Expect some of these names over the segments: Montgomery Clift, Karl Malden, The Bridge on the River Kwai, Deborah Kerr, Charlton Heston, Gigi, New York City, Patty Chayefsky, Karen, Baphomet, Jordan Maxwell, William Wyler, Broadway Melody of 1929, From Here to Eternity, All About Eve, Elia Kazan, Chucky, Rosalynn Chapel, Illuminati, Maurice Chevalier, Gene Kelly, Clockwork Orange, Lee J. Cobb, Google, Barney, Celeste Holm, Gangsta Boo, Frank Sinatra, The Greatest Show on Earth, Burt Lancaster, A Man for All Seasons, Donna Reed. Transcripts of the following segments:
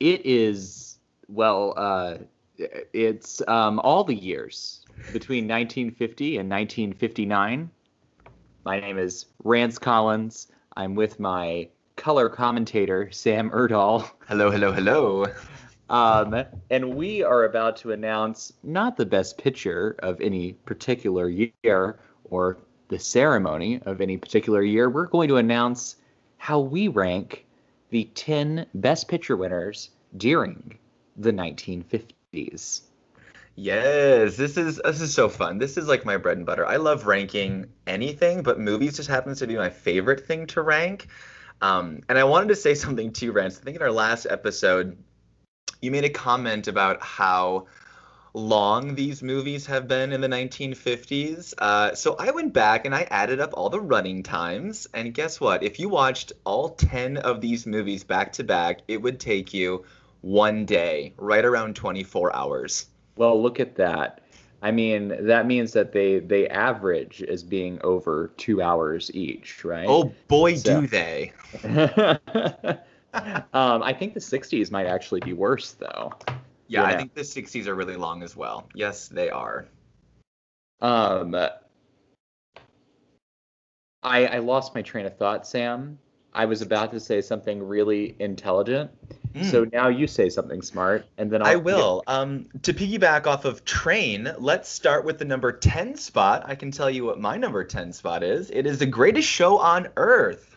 It is, well, it's all the years between 1950 and 1959. My name is Rance Collins. I'm with my color commentator, Sam Erdahl. Hello, hello, hello. And we are about to announce not the best picture of any particular year or the ceremony of any particular year. We're going to announce how we rank the 10 best picture winners during the 1950s. Yes, this is so fun. This is like my bread and butter. I love ranking anything, but movies just happens to be my favorite thing to rank. And I wanted to say something to you, Rance. I think in our last episode, you made a comment about how long these movies have been in the 1950s. So I went back and I added up all the running times. And guess what? If you watched all 10 of these movies back to back, it would take you one day, right around 24 hours. Well, look at that. I mean, that means that they average as being over 2 hours each, right? Oh, boy, so. Do they. I think the 60s might actually be worse, though. Yeah, I think the 60s are really long as well. Yes, they are. I lost my train of thought, Sam. I was about to say something really intelligent. So now you say something smart, and then I will. To piggyback off of train, let's start with the number 10 spot. I can tell you what my number 10 spot is. It is The Greatest Show on Earth.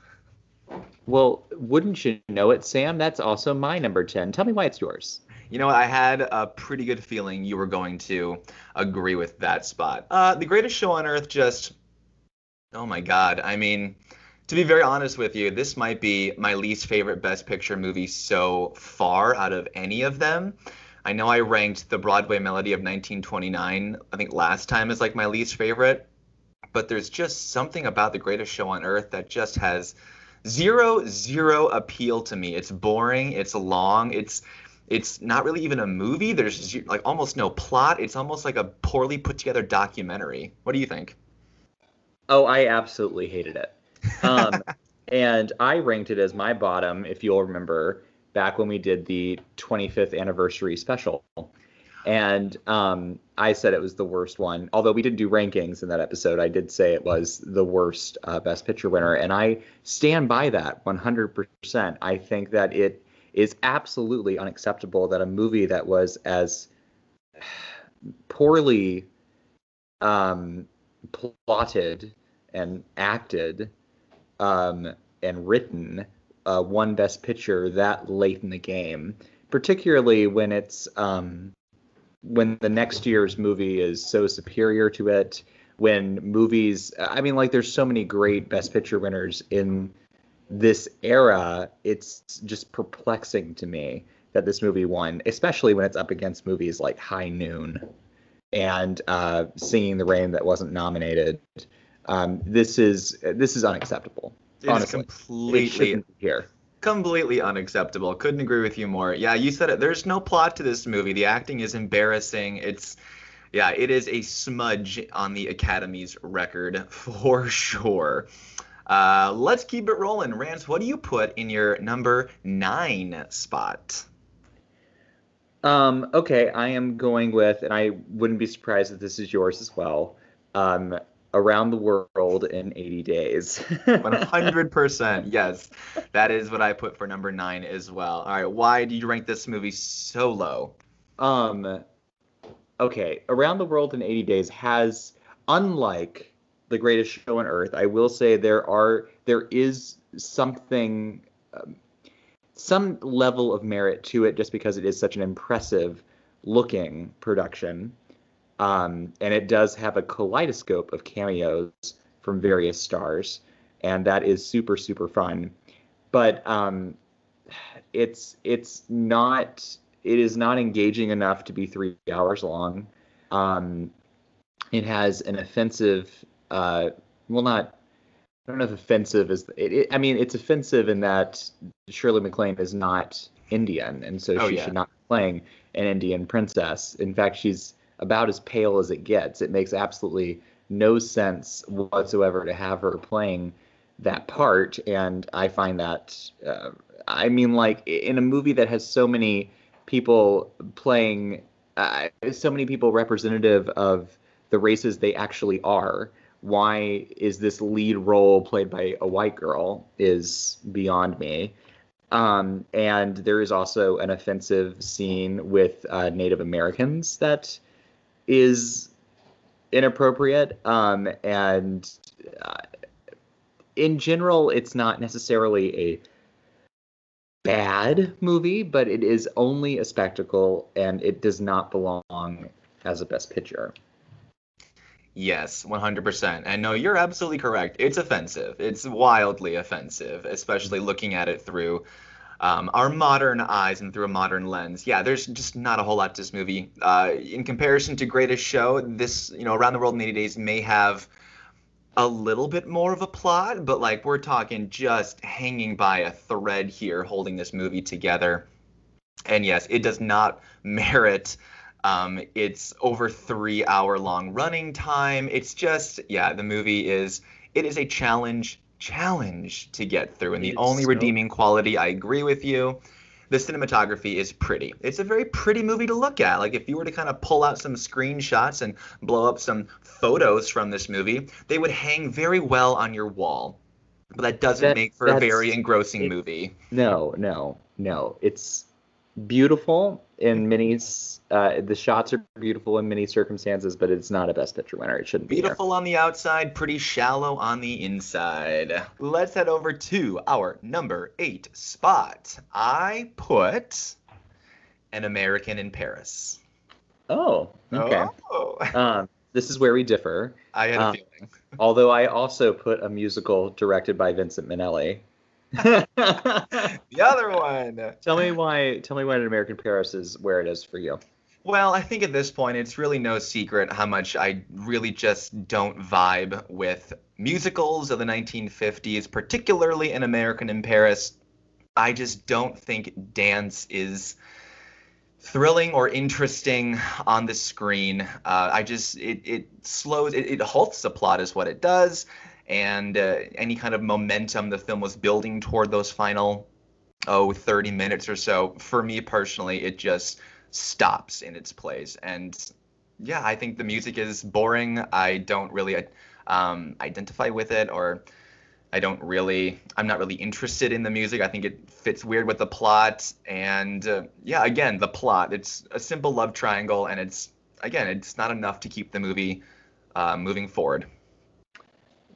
Well, wouldn't you know it, Sam? That's also my number 10. Tell me why it's yours. You know, I had a pretty good feeling you were going to agree with that spot. The Greatest Show on Earth just, oh my God. I mean, to be very honest with you, this might be my least favorite Best Picture movie so far out of any of them. I know I ranked the Broadway Melody of 1929, I think last time, as like my least favorite. But there's just something about The Greatest Show on Earth that just has zero appeal to me. It's boring. It's long. It's not really even a movie. There's like almost no plot. It's almost like a poorly put together documentary. What do you think? Oh, I absolutely hated it. And I ranked it as my bottom, if you'll remember, back when we did the 25th anniversary special. And I said it was the worst one. Although we didn't do rankings in that episode, I did say it was the worst Best Picture winner. And I stand by that 100%. I think that it is absolutely unacceptable that a movie that was as poorly plotted and acted and written won Best Picture that late in the game, particularly when it's when the next year's movie is so superior to it, when movies, I mean, like, there's so many great Best Picture winners in this era. It's just perplexing to me that this movie won, especially when it's up against movies like High Noon and Singing in the Rain that wasn't nominated. This is unacceptable. It's completely here. Completely unacceptable. Couldn't agree with you more. Yeah, you said it. There's no plot to this movie. The acting is embarrassing. It is a smudge on the Academy's record for sure. Let's keep it rolling. Rance, what do you put in your number 9 spot? Okay, I am going with, and I wouldn't be surprised if this is yours as well, Around the World in 80 Days. 100%, yes. That is what I put for number 9 as well. All right, why do you rank this movie so low? Okay, Around the World in 80 Days has, unlike The Greatest Show on Earth, I will say there is something, some level of merit to it, just because it is such an impressive looking production, and it does have a kaleidoscope of cameos from various stars, and that is super, super fun. But it is not engaging enough to be 3 hours long. It has an offensive. I don't know if offensive is, I mean, it's offensive in that Shirley MacLaine is not Indian, and so she should not be playing an Indian princess. In fact, she's about as pale as it gets. It makes absolutely no sense whatsoever to have her playing that part, and I find that I mean, like, in a movie that has so many people playing, so many people representative of the races they actually are, why is this lead role played by a white girl is beyond me. And there is also an offensive scene with Native Americans that is inappropriate. And in general, it's not necessarily a bad movie, but it is only a spectacle, and it does not belong as a Best Picture. Yes, 100%. And no, you're absolutely correct. It's offensive. It's wildly offensive, especially looking at it through our modern eyes and through a modern lens. Yeah, there's just not a whole lot to this movie. In comparison to Greatest Show, this, you know, Around the World in 80 Days may have a little bit more of a plot, but like we're talking just hanging by a thread here, holding this movie together. And yes, it does not merit it's over 3 hour long running time. It's just, yeah, the movie is, it is a challenge to get through. And the only redeeming quality, I agree with you, the cinematography is pretty. It's a very pretty movie to look at. Like if you were to kind of pull out some screenshots and blow up some photos from this movie, they would hang very well on your wall. But that doesn't make for a very engrossing movie. No. It's beautiful in many the shots are beautiful in many circumstances, but it's not a Best Picture winner. It shouldn't be. Beautiful on the outside, pretty shallow on the inside. Let's head over to our number 8 spot. I put An American in Paris. Oh, okay. Oh. This is where we differ. I had a feeling. Although I also put a musical directed by Vincent Minnelli. The other one. Tell me why An American Paris is where it is for you. Well, I think at this point it's really no secret how much I really just don't vibe with musicals of the 1950s, particularly An American in Paris. I just don't think dance is thrilling or interesting on the screen. It halts the plot is what it does. And any kind of momentum the film was building toward those final 30 minutes or so, for me personally, it just stops in its place. And yeah, I think the music is boring. I don't really identify with it, or I'm not really interested in the music. I think it fits weird with the plot. And again, the plot, it's a simple love triangle, and it's not enough to keep the movie moving forward.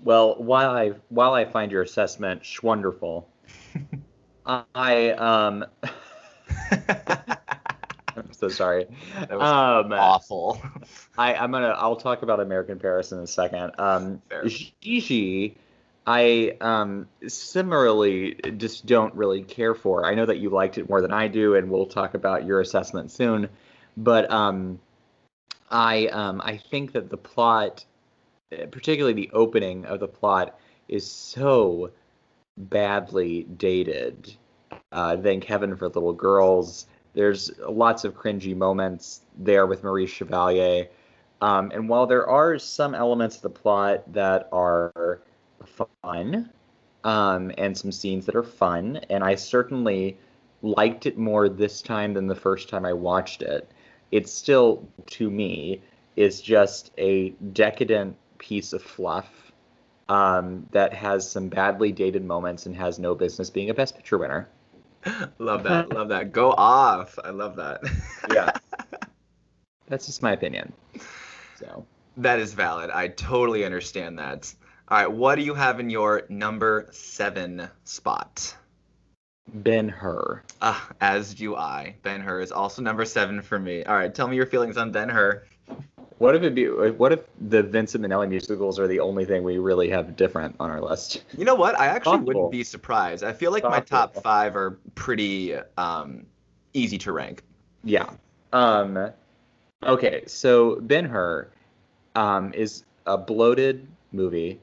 Well, while I find your assessment schwonderful, I'm so sorry. That was awful. I'll talk about American Paris in a second. Gigi, I similarly just don't really care for. I know that you liked it more than I do, and we'll talk about your assessment soon. But I think that the plot, particularly the opening of the plot, is so badly dated. Thank Heaven for Little Girls. There's lots of cringy moments there with Maurice Chevalier. And while there are some elements of the plot that are fun, and some scenes that are fun, and I certainly liked it more this time than the first time I watched it, it's still, to me, is just a decadent piece of fluff that has some badly dated moments and has no business being a Best Picture winner. Love that. Go off. I love that. Yeah. That's just my opinion. So that is valid. I totally understand that. All right. What do you have in your number 7 spot? Ben-Hur. As do I. Ben-Hur is also number 7 for me. All right. Tell me your feelings on Ben-Hur. What if the Vincent Minnelli musicals are the only thing we really have different on our list? You know what? I actually wouldn't be surprised. I feel like my top 5 are pretty easy to rank. Yeah. Okay, so Ben-Hur is a bloated movie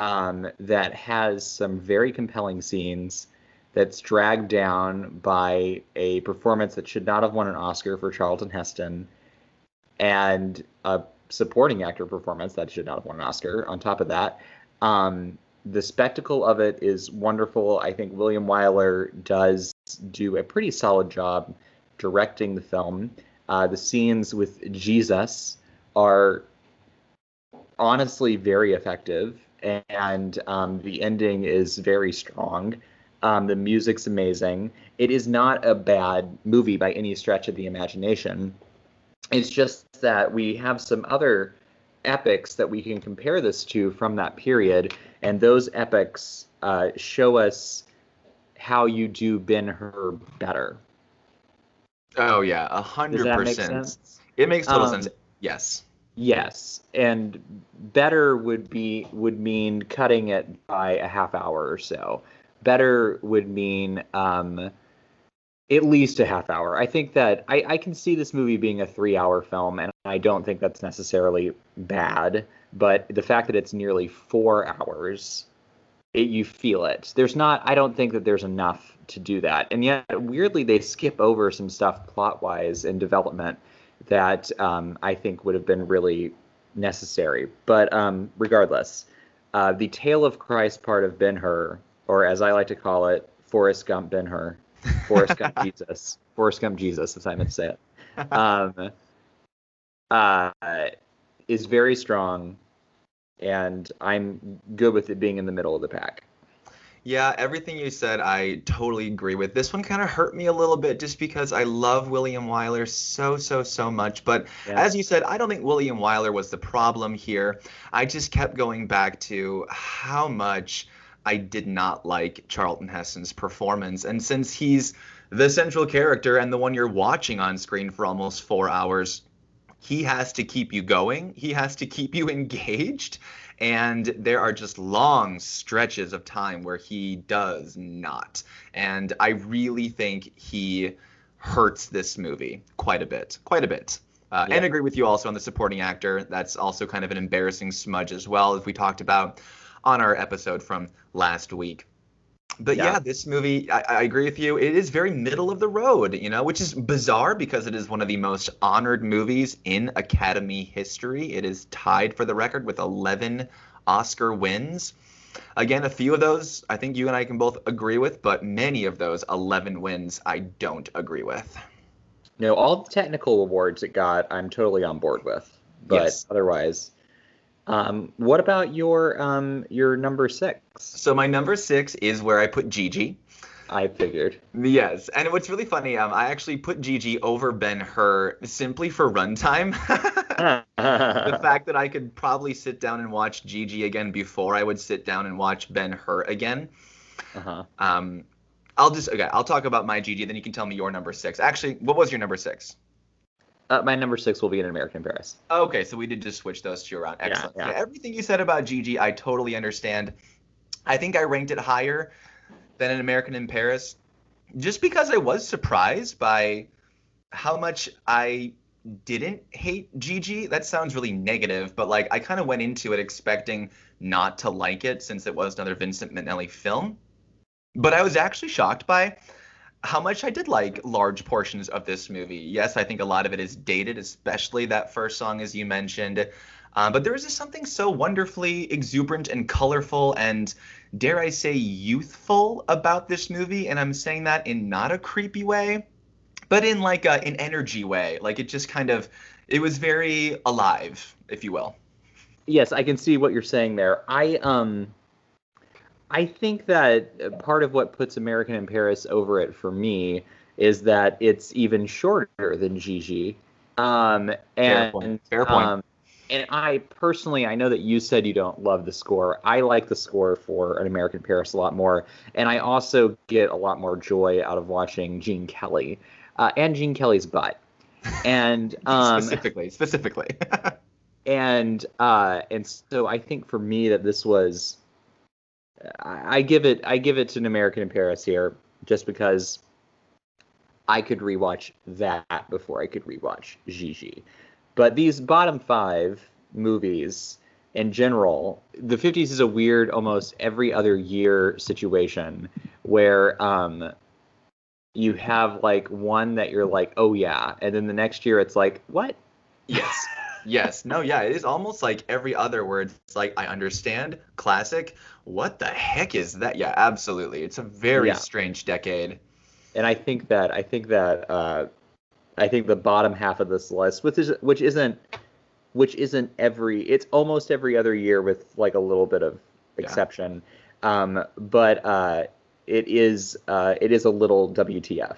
that has some very compelling scenes that's dragged down by a performance that should not have won an Oscar for Charlton Heston, and a supporting actor performance that should not have won an Oscar on top of that. the spectacle of it is wonderful. I think William Wyler does do a pretty solid job directing the film. The scenes with Jesus are honestly very effective, and the ending is very strong. The music's amazing. It is not a bad movie by any stretch of the imagination. It's just that we have some other epics that we can compare this to from that period, and those epics show us how you do Ben-Hur better. Oh, yeah, 100%. Does that make sense? It makes total sense, yes. Yes, and better would mean cutting it by a half hour or so. Better would mean at least a half hour. I think that I can see this movie being a 3-hour film, and I don't think that's necessarily bad. But the fact that it's nearly 4 hours, you feel it. There's not, I don't think that there's enough to do that. And yet, weirdly, they skip over some stuff plot-wise in development that I think would have been really necessary. But regardless, the Tale of Christ part of Ben-Hur, or as I like to call it, Forrest Gump Ben-Hur, Forrest Gump Jesus, Forrest Gump Jesus, as I meant to say it, is very strong, and I'm good with it being in the middle of the pack. Yeah, everything you said, I totally agree with. This one kind of hurt me a little bit just because I love William Wyler so, so, so much. But as you said, I don't think William Wyler was the problem here. I just kept going back to how much I did not like Charlton Heston's performance. And since he's the central character and the one you're watching on screen for almost 4 hours, he has to keep you going. He has to keep you engaged. And there are just long stretches of time where he does not. And I really think he hurts this movie quite a bit. And agree with you also on the supporting actor. That's also kind of an embarrassing smudge as well, as we talked about on our episode from last week. But yeah, this movie, I agree with you. It is very middle of the road, which is bizarre because it is one of the most honored movies in Academy history. It is tied for the record with 11 Oscar wins. Again, a few of those I think you and I can both agree with, but many of those 11 wins I don't agree with. No, all the technical awards it got, I'm totally on board with. But otherwise... what about your number six? So my number six is where I put Gigi. I figured. Yes. And what's really funny, I actually put Gigi over Ben-Hur simply for runtime. The fact that I could probably sit down and watch Gigi again before I would sit down and watch Ben-Hur again. Uh-huh. I'll talk about my Gigi, then you can tell me your number six. Actually, what was your number six? My number six will be An American in Paris. Okay, so we did just switch those two around. Excellent. Yeah. Everything you said about Gigi, I totally understand. I think I ranked it higher than An American in Paris just because I was surprised by how much I didn't hate Gigi. That sounds really negative, but I kind of went into it expecting not to like it since it was another Vincent Minnelli film. But I was actually shocked by how much I did like large portions of this movie. Yes, I think a lot of it is dated, especially that first song, as you mentioned. But there is just something so wonderfully exuberant and colorful and, dare I say, youthful about this movie. And I'm saying that in not a creepy way, but in an energy way. It just kind of, it was very alive, if you will. Yes, I can see what you're saying there. I think that part of what puts American in Paris over it for me is that it's even shorter than Gigi. Fair point. And I personally, I know that you said you don't love the score. I like the score for An American in Paris a lot more. And I also get a lot more joy out of watching Gene Kelly and Gene Kelly's butt. And specifically. And so I think for me that this was... I give it to An American in Paris here just because I could rewatch that before I could rewatch Gigi. But these bottom five movies in general, the 50s is a weird almost every other year situation where you have one that you're oh yeah, and then the next year it's what? Yes. Yes. No, yeah. It is almost like every other word. It's like, I understand. Classic. What the heck is that? Yeah, absolutely. It's a very strange decade. And I think the bottom half of this list, which isn't every, it's almost every other year with like a little bit of exception. Yeah. But it is a little WTF.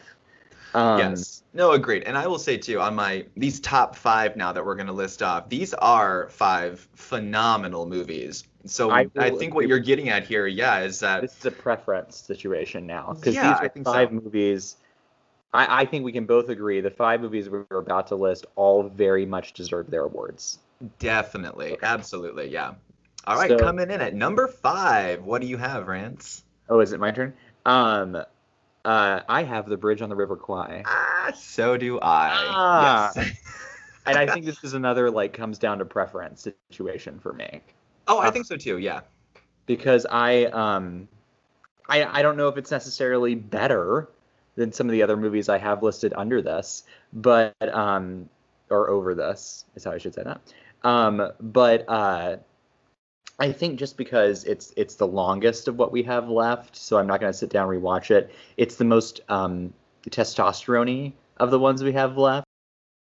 Yes. No, agreed. And I will say, too, on these top five now that we're going to list off, these are five phenomenal movies. So I think what you're getting at here, is that... This is a preference situation now. Because these are five movies... I think we can both agree the five movies we were about to list all very much deserve their awards. Definitely. Okay. Absolutely, yeah. All right, so, coming in at number five. What do you have, Rance? Oh, is it my turn? I have The Bridge on the River Kwai. Ah, so do I. Ah. Yes. And I think this is another, comes down to preference situation for me. Oh, I think so, too, yeah. Because I don't know if it's necessarily better than some of the other movies I have listed under this, but, or over this, is how I should say that. But I think just because it's the longest of what we have left, so I'm not going to sit down and rewatch it. It's the most testosterone-y of the ones we have left.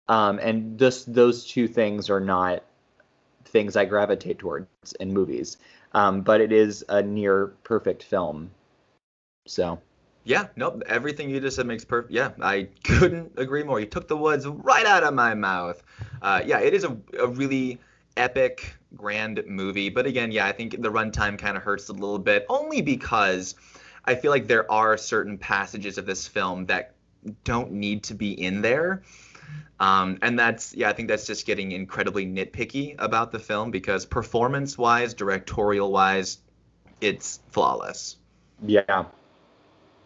And those two things are not things I gravitate towards in movies. But it is a near-perfect film. So... Yeah, nope. Everything you just said makes perfect. Yeah, I couldn't agree more. You took the words right out of my mouth. It is a really... epic, grand movie. But again, I think the runtime kind of hurts a little bit, only because I feel like there are certain passages of this film that don't need to be in there. And that's, I think that's just getting incredibly nitpicky about the film, because performance-wise, directorial-wise, it's flawless. Yeah.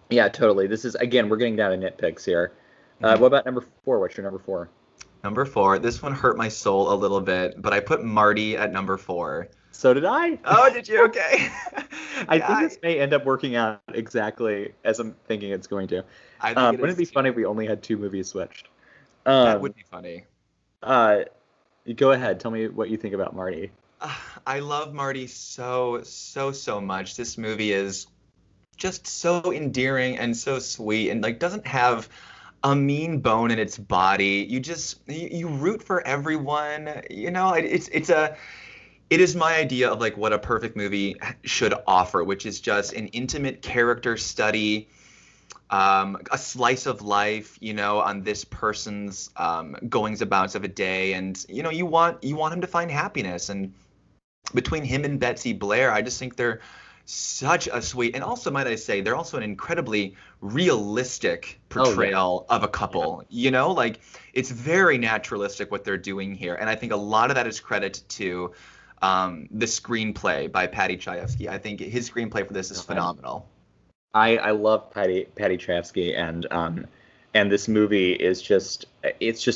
Yeah, totally. This is, again, we're getting down to nitpicks here. What about number four? What's your number four? Number four. This one hurt my soul a little bit, but I put Marty at number four. So did I. Oh, did you? Okay. I think this may end up working out exactly as I'm thinking it's going to. Wouldn't it be funny if we only had two movies switched? That would be funny. Go ahead. Tell me what you think about Marty. I love Marty so, so, so much. This movie is just so endearing and so sweet, and doesn't have... a mean bone in its body. You root for everyone. It is my idea of what a perfect movie should offer, which is just an intimate character study, a slice of life, on this person's goings abouts of a day, and you want him to find happiness. And between him and Betsy Blair, I just think they're such a sweet, and also, might I say, they're also an incredibly realistic portrayal of a couple. Yeah. It's very naturalistic what they're doing here, and I think a lot of that is credit to the screenplay by Patty Chayefsky. I think his screenplay for this is phenomenal. I love Patty Chayefsky, and this movie is just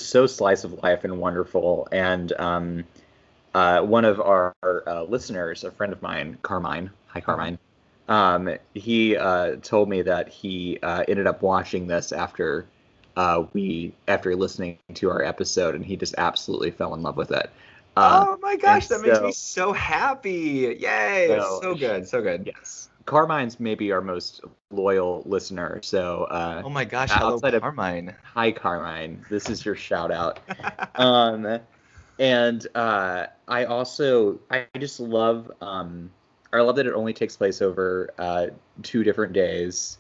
so slice of life and wonderful. And one of our listeners, a friend of mine, Carmine. Hi, Carmine. He told me that he ended up watching this after listening to our episode, and he just absolutely fell in love with it. Oh my gosh, that makes me so happy! Yay! So good, so good. Yes, Carmine's maybe our most loyal listener. So oh my gosh, hello, Carmine. Hi, Carmine. This is your shout out. And I just love. I love that it only takes place over 2 different days,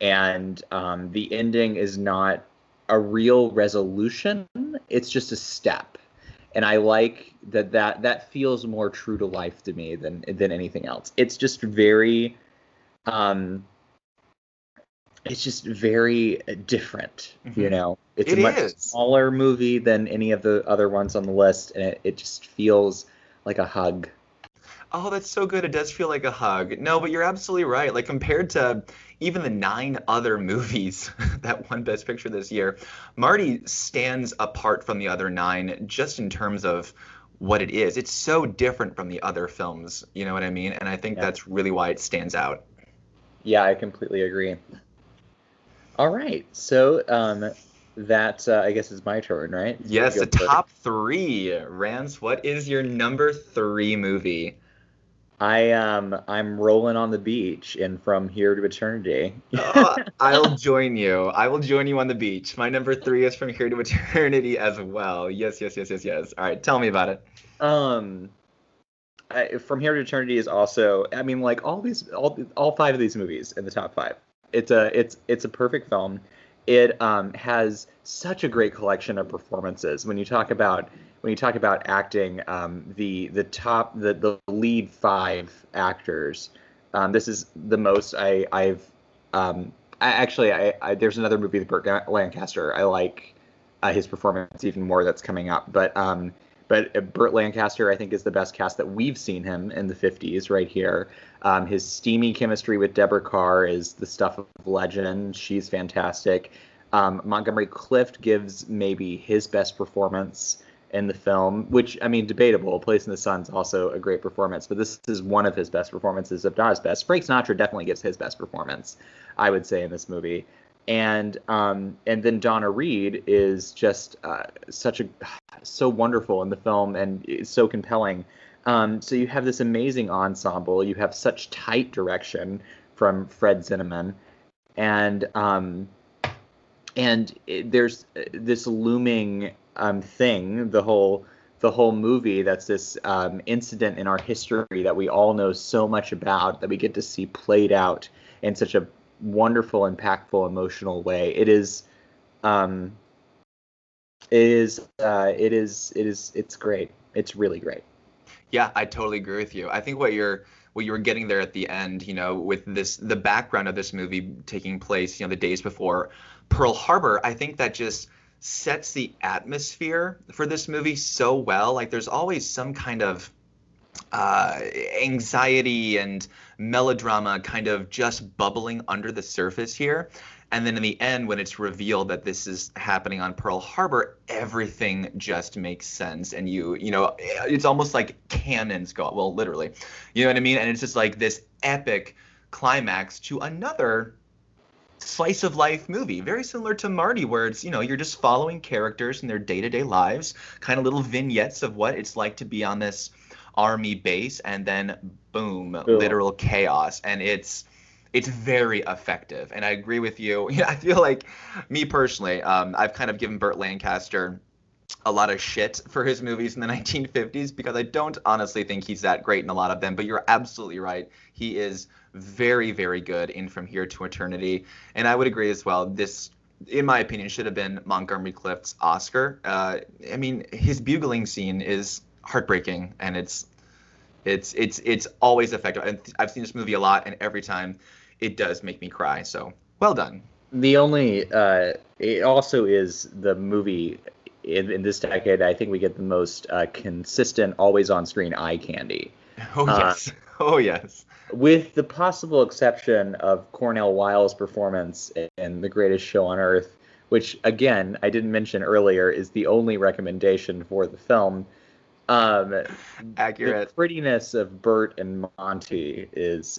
and the ending is not a real resolution. It's just a step, and I like that feels more true to life to me than anything else. It's just very, different, It's a much smaller movie than any of the other ones on the list, and it just feels like a hug. Oh, that's so good. It does feel like a hug. No, but you're absolutely right. Compared to even the 9 other movies that won Best Picture this year, Marty stands apart from the other 9 just in terms of what it is. It's so different from the other films. You know what I mean? And I think that's really why it stands out. Yeah, I completely agree. All right. So that I guess it's my turn, right? Yes, the top three. Rance, what is your number three movie? I'm rolling on the beach in From Here to Eternity. I'll join you. I will join you on the beach. My number three is From Here to Eternity as well. Yes. All right, tell me about it. From Here to Eternity is also, I mean, like all five of these movies in the top five. It's a perfect film. It has such a great collection of performances. When you talk about acting, the lead five actors, this is the most I've there's another movie with Burt Lancaster. I like his performance even more that's coming up, but Burt Lancaster, I think, is the best cast that we've seen him in the 50s right here. His steamy chemistry with Deborah Kerr is the stuff of legend. She's fantastic. Montgomery Clift gives maybe his best performance in the film, which, I mean, debatable. A Place in the Sun's also a great performance, but this is one of his best performances, if not his best. Frank Sinatra definitely gives his best performance, I would say, in this movie. And then Donna Reed is just so wonderful in the film, and it's so compelling. So you have this amazing ensemble. You have such tight direction from Fred Zinnemann, and there's this looming thing the whole movie, that's this incident in our history that we all know so much about, that we get to see played out in such a wonderful, impactful, emotional way. It's great. It's really great. Yeah, I totally agree with you. I think what you were getting there at the end, you know, with this, the background of this movie taking place, you know, the days before Pearl Harbor, I think that just sets the atmosphere for this movie so well. Like, there's always some kind of anxiety and melodrama kind of just bubbling under the surface here. And then in the end, when it's revealed that this is happening on Pearl Harbor, everything just makes sense. And you know, it's almost like cannons go off. Well, literally, you know what I mean? And it's just like this epic climax to another slice of life movie, very similar to Marty, where it's, you know, you're just following characters in their day-to-day lives, kind of little vignettes of what it's like to be on this army base, and then boom. Literal chaos. And it's very effective, and I agree with you. Yeah, I feel like, me personally, I've kind of given Burt Lancaster a lot of shit for his movies in the 1950s, because I don't honestly think he's that great in a lot of them, but you're absolutely right. He is very, very good in From Here to Eternity, and I would agree as well. This, in my opinion, should have been Montgomery Clift's Oscar. I mean, his bugling scene is heartbreaking, and it's always effective. And I've seen this movie a lot, and every time it does make me cry. So, well done. The only, it also is the movie in this decade, I think we get the most consistent, always on screen eye candy. Oh, yes. With the possible exception of Cornell Wilde's performance in The Greatest Show on Earth, which, again, I didn't mention earlier, is the only recommendation for the film. Accurate. The prettiness of Bert and Monty is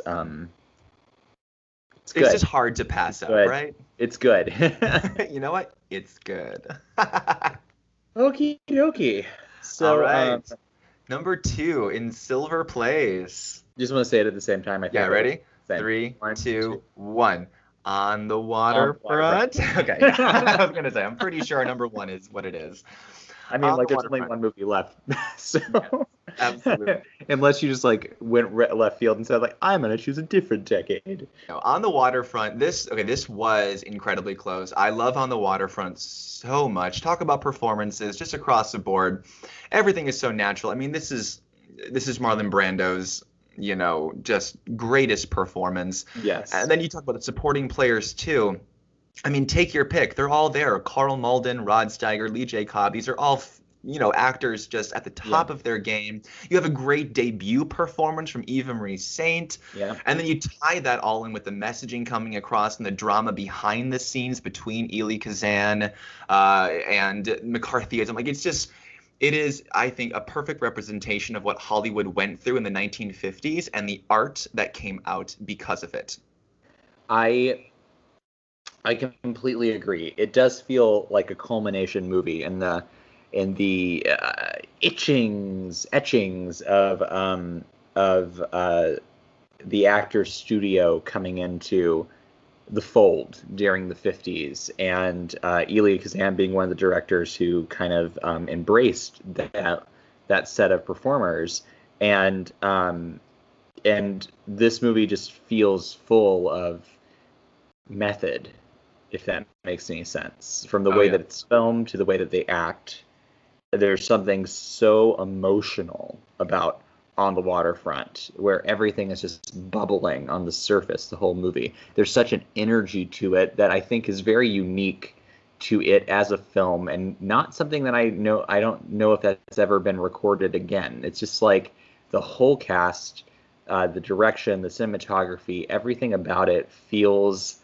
it's just hard to pass up, right? It's good. You know what? It's good. Okie dokie. So, all right. Number two in silver place. Just want to say it at the same time. I think. Yeah, ready? Three, one, two, one. On the Waterfront. Okay. I was going to say, I'm pretty sure our number one is what it is. I mean, like, there's only one movie left, so yes, absolutely. Unless you just like went left field and said, like, I'm gonna choose a different decade. Now, On the Waterfront, this was incredibly close. I love On the Waterfront so much. Talk about performances just across the board. Everything is so natural. I mean, this is Marlon Brando's, you know, just greatest performance. Yes. And then you talk about the supporting players too. I mean, take your pick. They're all there. Carl Malden, Rod Steiger, Lee J. Cobb. These are all, you know, actors just at the top of their game. You have a great debut performance from Eva Marie Saint. Yeah. And then you tie that all in with the messaging coming across and the drama behind the scenes between Elia Kazan and McCarthyism. Like, it is, I think, a perfect representation of what Hollywood went through in the 1950s and the art that came out because of it. I I completely agree. It does feel like a culmination movie, and the etchings of the actor's studio coming into the fold during the 50s, and Elia Kazan being one of the directors who kind of embraced that set of performers, and this movie just feels full of method, if that makes any sense, from the way that it's filmed to the way that they act. There's something so emotional about On the Waterfront, where everything is just bubbling on the surface the whole movie. There's such an energy to it that I think is very unique to it as a film, and not something that I don't know if that's ever been recorded again. It's just like the whole cast, the direction, the cinematography, everything about it feels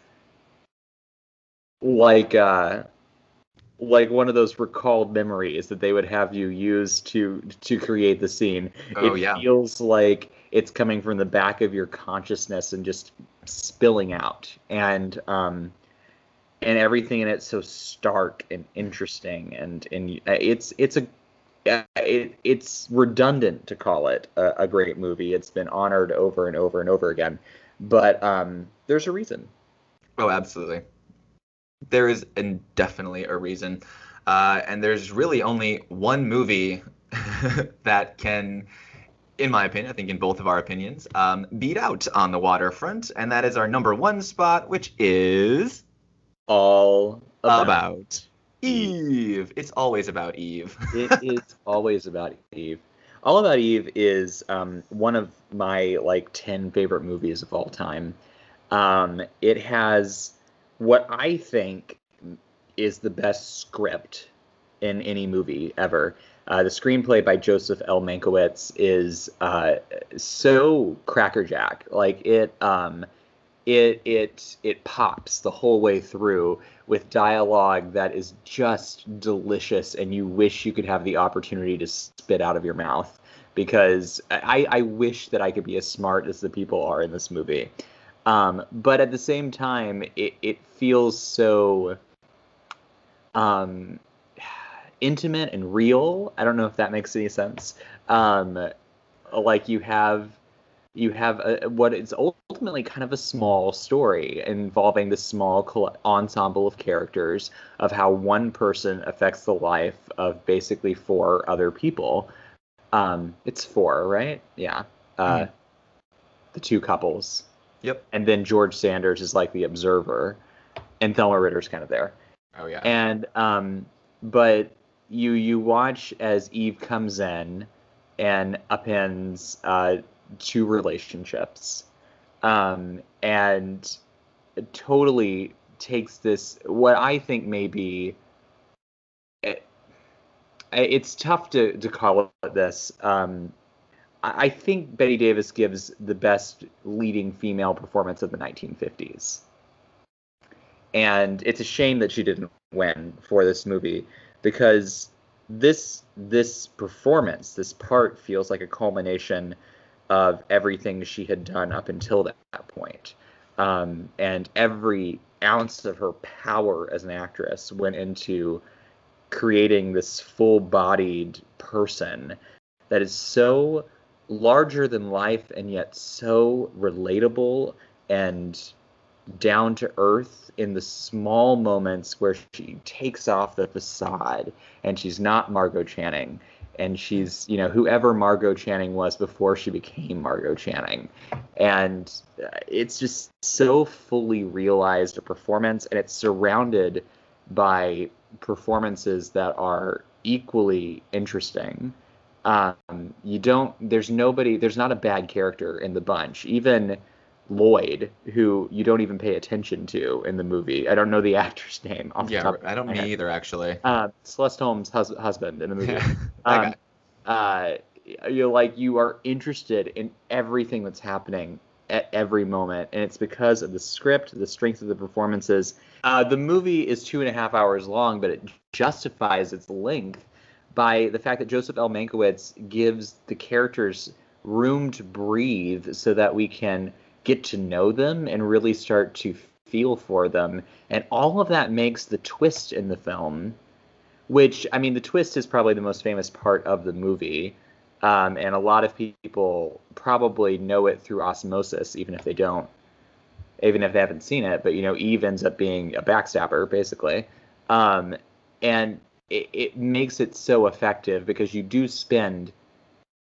like one of those recalled memories that they would have you use to create the scene. Feels like it's coming from the back of your consciousness and just spilling out. And everything in it's so stark and interesting, and it's redundant to call it a great movie. It's been honored over and over and over again, but there's a reason. Oh, absolutely. There is definitely a reason, and there's really only one movie that can, in my opinion, I think in both of our opinions, beat out On the Waterfront, and that is our number one spot, which is All About Eve. It's always about Eve. It is always about Eve. All About Eve is one of my 10 favorite movies of all time. It has what I think is the best script in any movie ever. The screenplay by Joseph L. Mankiewicz is so crackerjack. It pops the whole way through with dialogue that is just delicious, and you wish you could have the opportunity to spit out of your mouth, because I wish that I could be as smart as the people are in this movie. But at the same time, it feels so intimate and real. I don't know if that makes any sense. You have what is ultimately kind of a small story involving this small ensemble of characters, of how one person affects the life of basically 4 other people. It's 4, right? Yeah. The 2 couples. Yep. And then George Sanders is the observer, and Thelma Ritter's kind of there. Oh yeah. And but you watch as Eve comes in and upends 2 relationships, and totally takes this, what I think may be, it's tough to call it this. I think Bette Davis gives the best leading female performance of the 1950s. And it's a shame that she didn't win for this movie, because this performance, this part, feels like a culmination of everything she had done up until that point. And every ounce of her power as an actress went into creating this full-bodied person that is so larger than life, and yet so relatable and down to earth in the small moments where she takes off the facade and she's not Margot Channing, and she's, whoever Margot Channing was before she became Margot Channing. And it's just so fully realized a performance, and it's surrounded by performances that are equally interesting. There's not a bad character in the bunch. Even Lloyd, who you don't even pay attention to in the movie. I don't know the actor's name. I don't, me either, actually. Celeste Holmes' husband in the movie. You are interested in everything that's happening at every moment, and it's because of the script, the strength of the performances. The movie is 2.5 hours long, but it justifies its length by the fact that Joseph L. Mankiewicz gives the characters room to breathe so that we can get to know them and really start to feel for them. And all of that makes the twist in the film, which, I mean, the twist is probably the most famous part of the movie. And a lot of people probably know it through osmosis, even if they don't, even if they haven't seen it. But, you know, Eve ends up being a backstabber, basically. And it makes it so effective because you do spend,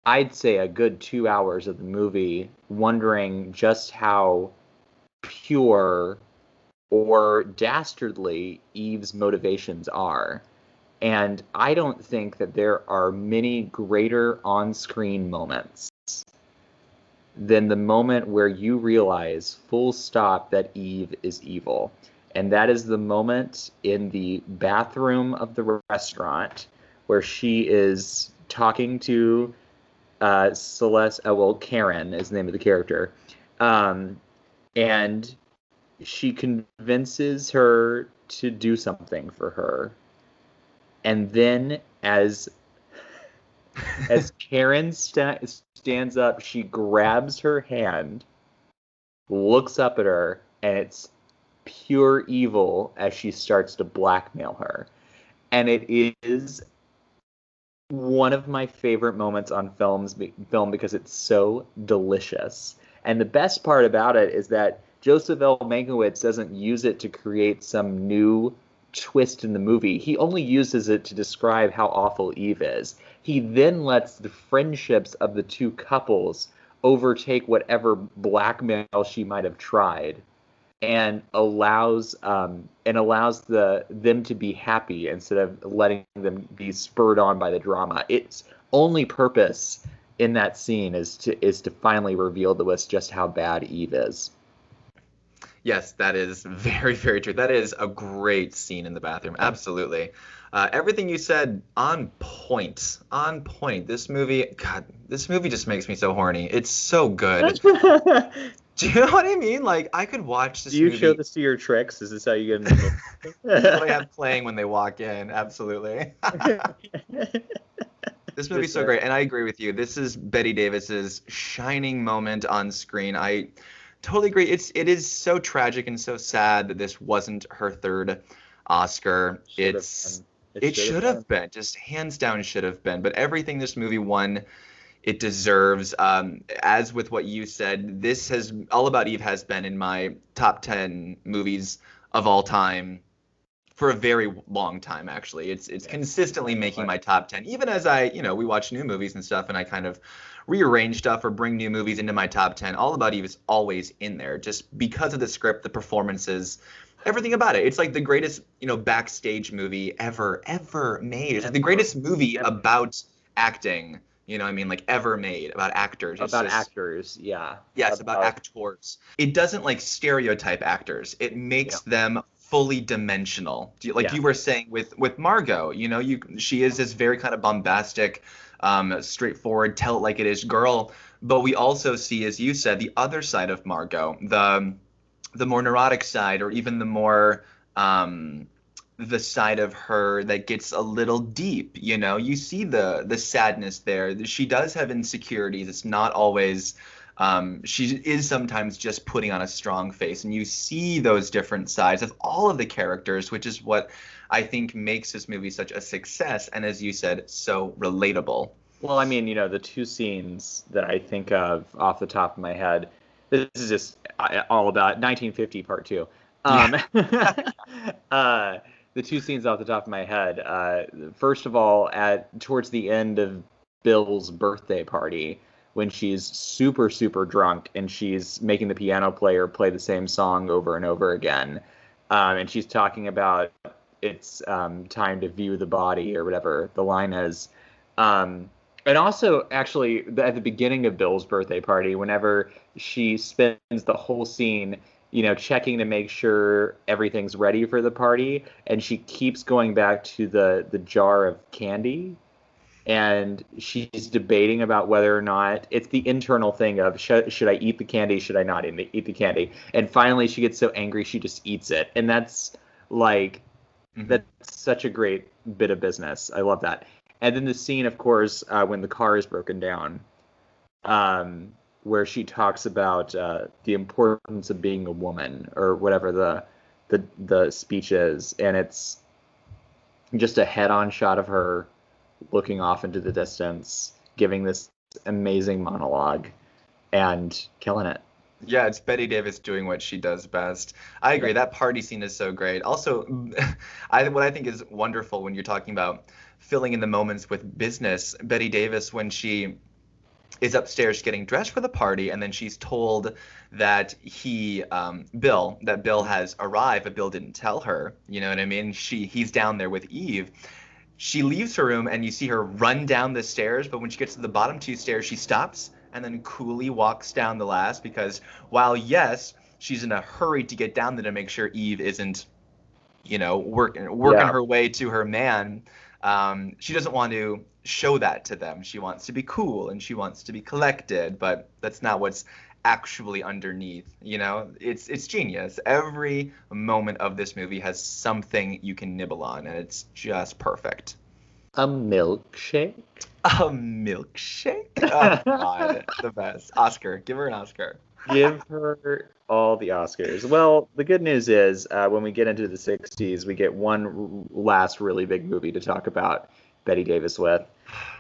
I'd say, a good 2 hours of the movie wondering just how pure or dastardly Eve's motivations are. And I don't think that there are many greater on-screen moments than the moment where you realize, full stop, that Eve is evil. And that is the moment in the bathroom of the restaurant where she is talking to Celeste, well, Karen is the name of the character. And she convinces her to do something for her. And then as Karen stands up, she grabs her hand, looks up at her, and it's pure evil as she starts to blackmail her. And it is one of my favorite moments on film because it's so delicious. And the best part about it is that Joseph L. Mankiewicz doesn't use it to create some new twist in the movie. He only uses it to describe how awful Eve is. He then lets the friendships of the two couples overtake whatever blackmail she might have tried, and allows them to be happy instead of letting them be spurred on by the drama. Its only purpose in that scene is to finally reveal to us just how bad Eve is. Yes, that is very, very true. That is a great scene in the bathroom. Absolutely. Everything you said on point, on point. This movie, God, this movie just makes me so horny. It's so good. Do you know what I mean? Like, I could watch this movie. Do you show this to your tricks? Is this how you get into it? That's what I have playing when they walk in. Absolutely. This movie's so great. And I agree with you. This is Bette Davis's shining moment on screen. I totally agree. It is so tragic and so sad that this wasn't her third Oscar. It should have been. Just hands down should have been. But everything this movie won, it deserves. As with what you said, this has, All About Eve has been in my top 10 movies of all time for a very long time, actually. It's consistently making my top 10, even as I, you know, we watch new movies and stuff, and I kind of rearrange stuff or bring new movies into my top 10. All About Eve is always in there just because of the script, the performances, everything about it. It's like the greatest, you know, backstage movie ever made. It's like the greatest movie about acting, you know what I mean? Like, ever made, about actors. About actors, yeah. Yes, about actors. It doesn't, like, stereotype actors. It makes them fully dimensional. You were saying with Margot, you know, she is this very kind of bombastic, straightforward, tell it like it is girl. But we also see, as you said, the other side of Margot, the more neurotic side, or even the more the side of her that gets a little deep. You know, you see the sadness there. She does have insecurities. It's not always she is sometimes just putting on a strong face, and you see those different sides of all of the characters, which is what I think makes this movie such a success, and as you said, so relatable. Well, I mean, you know, the two scenes that I think of off the top of my head, this is just all about 1950 part two. The two scenes off the top of my head, first of all, towards the end of Bill's birthday party, when she's super, super drunk and she's making the piano player play the same song over and over again. And she's talking about it's time to view the body or whatever the line is. And also, actually, at the beginning of Bill's birthday party, whenever she spends the whole scene, you know, checking to make sure everything's ready for the party, and she keeps going back to the jar of candy. And she's debating about whether or not it's the internal thing of should I eat the candy? Should I not eat the candy? And finally, she gets so angry, she just eats it. And that's like, that's such a great bit of business. I love that. And then the scene, of course, when the car is broken down, where she talks about the importance of being a woman, or whatever the speech is, and it's just a head-on shot of her looking off into the distance, giving this amazing monologue and killing it. Yeah, it's Bette Davis doing what she does best. I agree. That party scene is so great. Also, what I think is wonderful when you're talking about filling in the moments with business, Bette Davis, when she is upstairs getting dressed for the party, and then she's told that Bill has arrived, but Bill didn't tell her. You know what I mean? He's down there with Eve. She leaves her room, and you see her run down the stairs, but when she gets to the bottom two stairs, she stops and then coolly walks down the last, because while, yes, she's in a hurry to get down there to make sure Eve isn't, working her way to her man, she doesn't want to show that to them. She wants to be cool and she wants to be collected, but that's not what's actually underneath. It's genius. Every moment of this movie has something you can nibble on, and it's just perfect. A milkshake? Oh, God. The best. Oscar. Give her an Oscar. Give her all the Oscars. Well, the good news is when we get into the 60s, we get one last really big movie to talk about Bette Davis with.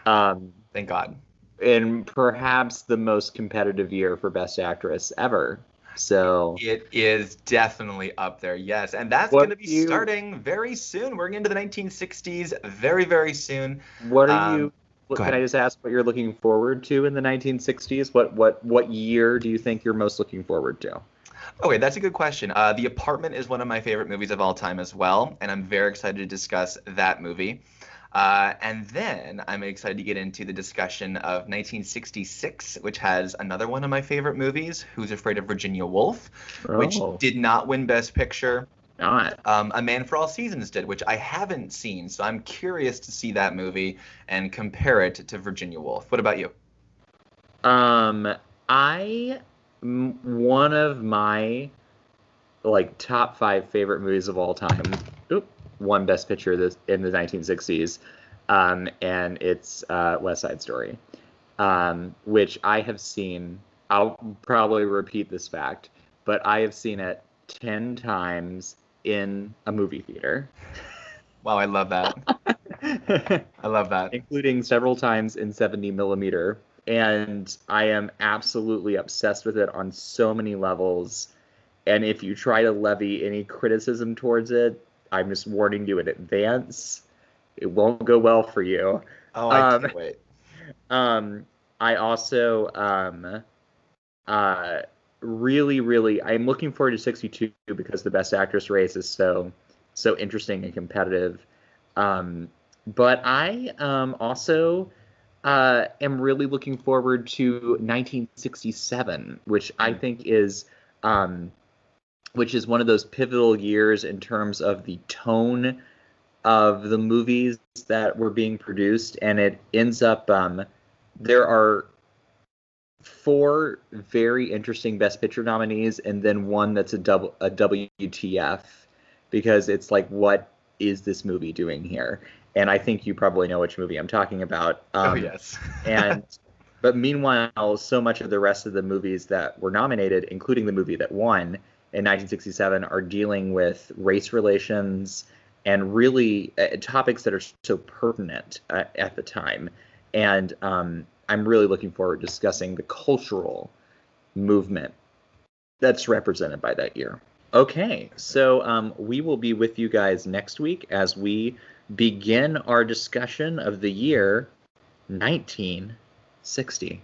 Thank God. And perhaps the most competitive year for Best Actress ever. So it is definitely up there, yes. And that's going to be starting very soon. We're into the 1960s very, very soon. What are you? Can I just ask what you're looking forward to in the 1960s? What year do you think you're most looking forward to? Okay, that's a good question. The Apartment is one of my favorite movies of all time as well, and I'm very excited to discuss that movie. And then I'm excited to get into the discussion of 1966, which has another one of my favorite movies, Who's Afraid of Virginia Woolf, which did not win Best Picture. A Man for All Seasons did, which I haven't seen, so I'm curious to see that movie and compare it to Virginia Woolf. What about you? One of my top 5 favorite movies of all time won Best Picture in the 1960s, and it's West Side Story, which I have seen. I'll probably repeat this fact, but I have seen it 10 times in a movie theater. Wow, I love that. I love that. Including several times in 70 millimeter, and I am absolutely obsessed with it on so many levels, and if you try to levy any criticism towards it, I'm just warning you in advance. It won't go well for you. Oh, I can't wait. I also really, really, I'm looking forward to 62 because the Best Actress race is so interesting and competitive. But I also am really looking forward to 1967, which I think is... which is one of those pivotal years in terms of the tone of the movies that were being produced. And it ends up, there are 4 very interesting Best Picture nominees, and then one that's a WTF, because it's what is this movie doing here? And I think you probably know which movie I'm talking about. Oh, yes. But meanwhile, so much of the rest of the movies that were nominated, including the movie that won, in 1967 are dealing with race relations and really topics that are so pertinent at the time. And I'm really looking forward to discussing the cultural movement that's represented by that year. Okay, so we will be with you guys next week as we begin our discussion of the year 1960.